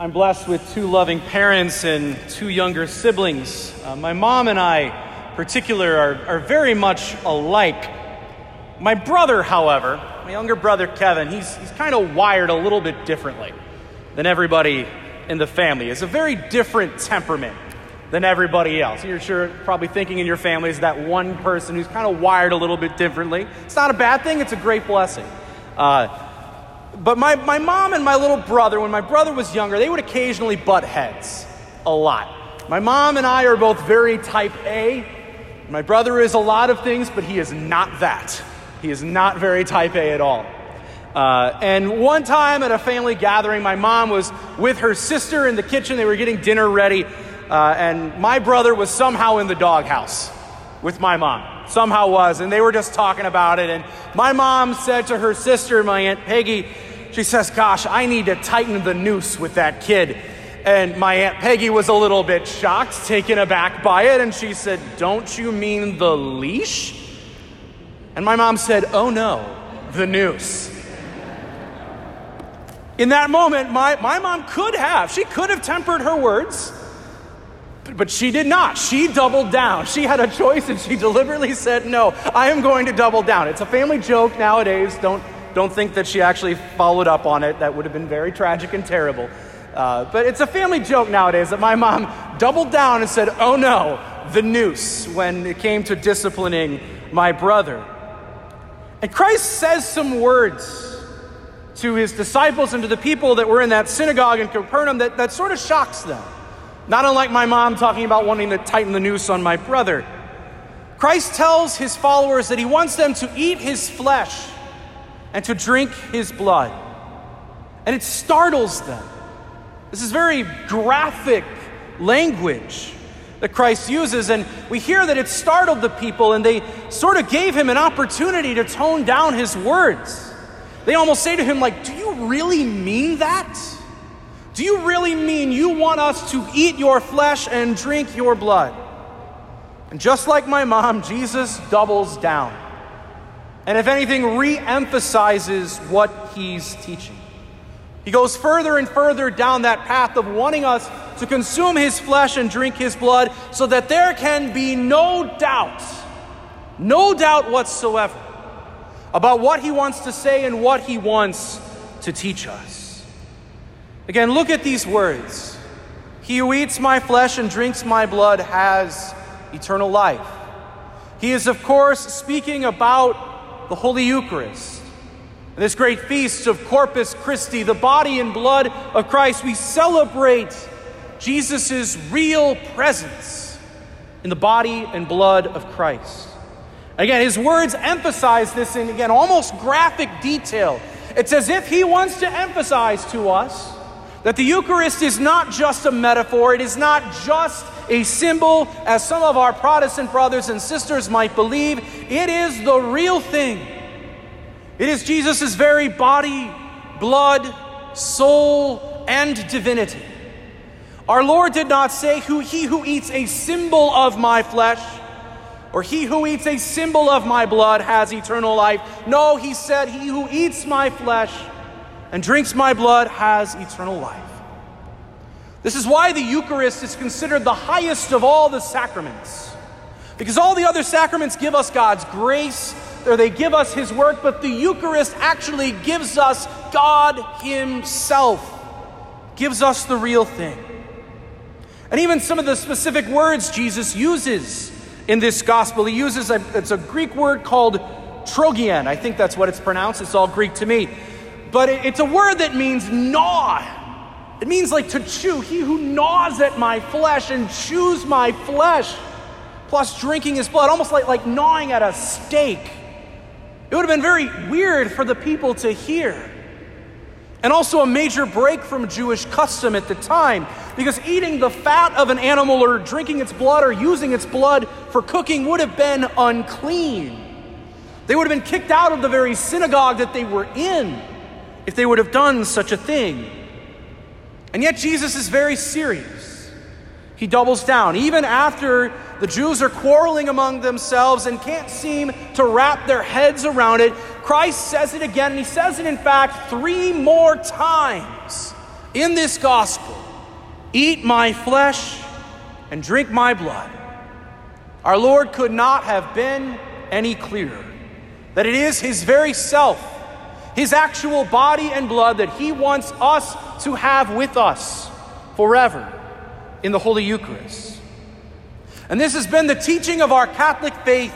I'm blessed with two loving parents and two younger siblings. My mom and I, in particular, are very much alike. My brother, however, my younger brother, Kevin, he's kind of wired a little bit differently than everybody in the family. He has a very different temperament than everybody else. You're sure probably thinking in your family is that one person who's kind of wired a little bit differently. It's not a bad thing. It's a great blessing. But my mom and my little brother, when my brother was younger, they would occasionally butt heads a lot. My mom and I are both very type A. My brother is a lot of things, but he is not that. He is not very type A at all. And one time at a family gathering, my mom was with her sister in the kitchen. They were getting dinner ready. And my brother was somehow in the doghouse with my mom. And they were just talking about it. And my mom said to her sister, my Aunt Peggy, she says, "Gosh, I need to tighten the noose with that kid." And my Aunt Peggy was a little bit shocked, taken aback by it. And she said, "Don't you mean the leash?" And my mom said, "Oh no, the noose." In that moment, my mom could have tempered her words. But she did not. She doubled down. She had a choice and she deliberately said, "No, I am going to double down." It's a family joke nowadays. Don't think that she actually followed up on it. That would have been very tragic and terrible. But it's a family joke nowadays that my mom doubled down and said, "Oh no, the noose," when it came to disciplining my brother. And Christ says some words to his disciples and to the people that were in that synagogue in Capernaum that sort of shocks them. Not unlike my mom talking about wanting to tighten the noose on my brother. Christ tells his followers that he wants them to eat his flesh and to drink his blood. And it startles them. This is very graphic language that Christ uses. And we hear that it startled the people, and they sort of gave him an opportunity to tone down his words. They almost say to him, like, "Do you really mean that? Do you really mean you want us to eat your flesh and drink your blood?" And just like my mom, Jesus doubles down. And if anything, re-emphasizes what he's teaching. He goes further and further down that path of wanting us to consume his flesh and drink his blood so that there can be no doubt whatsoever about what he wants to say and what he wants to teach us. Again, look at these words. "He who eats my flesh and drinks my blood has eternal life." He is, of course, speaking about the Holy Eucharist. In this great feast of Corpus Christi, the body and blood of Christ, we celebrate Jesus' real presence in the body and blood of Christ. Again, his words emphasize this in, again, almost graphic detail. It's as if he wants to emphasize to us that the Eucharist is not just a metaphor, it is not just a symbol, as some of our Protestant brothers and sisters might believe. It is the real thing. It is Jesus' very body, blood, soul, and divinity. Our Lord did not say, "He who eats a symbol of my flesh," or "he who eats a symbol of my blood has eternal life." No, he said, "He who eats my flesh and drinks my blood has eternal life." This is why the Eucharist is considered the highest of all the sacraments. Because all the other sacraments give us God's grace, or they give us his work, but the Eucharist actually gives us God himself. Gives us the real thing. And even some of the specific words Jesus uses in this gospel, he uses it's a Greek word called trogian. I think that's what it's pronounced. It's all Greek to me. But it's a word that means gnaw. It means like to chew. "He who gnaws at my flesh and chews my flesh," plus drinking his blood, almost like gnawing at a steak. It would have been very weird for the people to hear. And also a major break from Jewish custom at the time, because eating the fat of an animal or drinking its blood or using its blood for cooking would have been unclean. They would have been kicked out of the very synagogue that they were in if they would have done such a thing. And yet Jesus is very serious. He doubles down. Even after the Jews are quarreling among themselves and can't seem to wrap their heads around it, Christ says it again, and he says it, in fact, 3 more times in this gospel, eat my flesh and drink my blood. Our Lord could not have been any clearer that it is his very self, his actual body and blood that he wants us to have with us forever in the Holy Eucharist. And this has been the teaching of our Catholic faith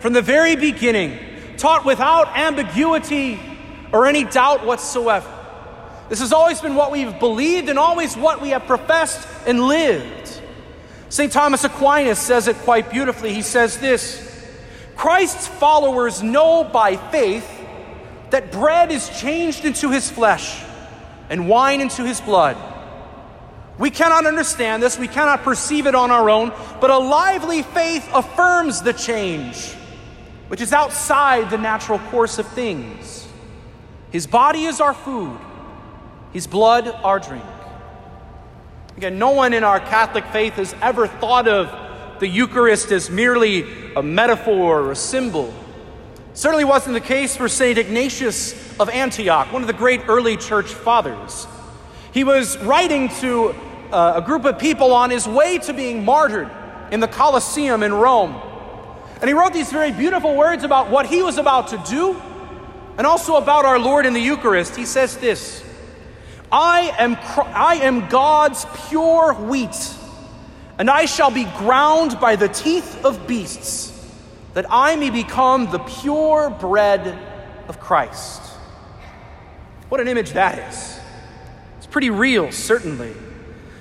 from the very beginning, taught without ambiguity or any doubt whatsoever. This has always been what we've believed and always what we have professed and lived. St. Thomas Aquinas says it quite beautifully. He says this, Christ's followers know by faith that bread is changed into his flesh and wine into his blood. We cannot understand this, we cannot perceive it on our own, but a lively faith affirms the change, which is outside the natural course of things. His body is our food. His blood, our drink. Again, no one in our Catholic faith has ever thought of the Eucharist as merely a metaphor or a symbol. Certainly wasn't the case for St. Ignatius of Antioch, one of the great early church fathers. He was writing to a group of people on his way to being martyred in the Colosseum in Rome. And he wrote these very beautiful words about what he was about to do and also about our Lord in the Eucharist. He says this, I am God's pure wheat, and I shall be ground by the teeth of beasts, that I may become the pure bread of Christ. What an image that is. It's pretty real, certainly.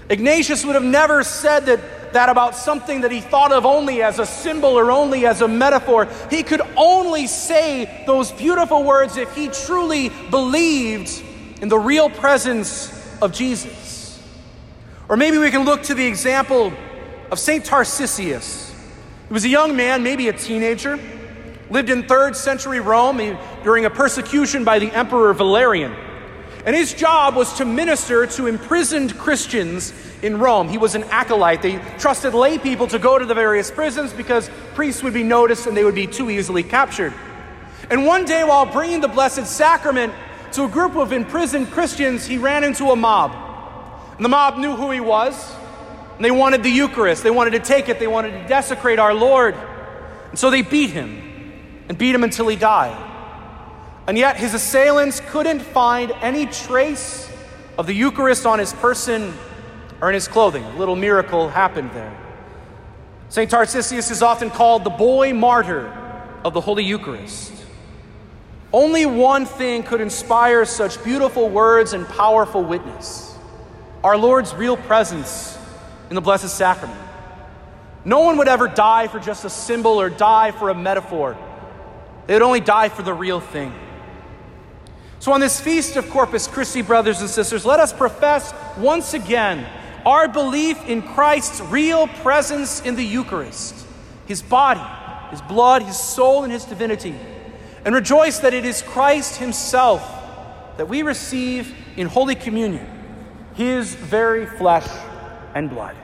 Ignatius would have never said that about something that he thought of only as a symbol or only as a metaphor. He could only say those beautiful words if he truly believed in the real presence of Jesus. Or maybe we can look to the example of St. Tarcisius. He was a young man, maybe a teenager, lived in 3rd century Rome during a persecution by the Emperor Valerian. And his job was to minister to imprisoned Christians in Rome. He was an acolyte. They trusted lay people to go to the various prisons because priests would be noticed and they would be too easily captured. And one day while bringing the Blessed Sacrament to a group of imprisoned Christians, he ran into a mob. And the mob knew who he was, and they wanted the Eucharist. They wanted to take it. They wanted to desecrate our Lord. And so they beat him until he died. And yet his assailants couldn't find any trace of the Eucharist on his person or in his clothing. A little miracle happened there. St. Tarcisius is often called the boy martyr of the Holy Eucharist. Only one thing could inspire such beautiful words and powerful witness: our Lord's real presence in the Blessed Sacrament. No one would ever die for just a symbol or die for a metaphor. They would only die for the real thing. So on this feast of Corpus Christi, brothers and sisters, let us profess once again our belief in Christ's real presence in the Eucharist, his body, his blood, his soul, and his divinity. And rejoice that it is Christ himself that we receive in Holy Communion, his very flesh and blood.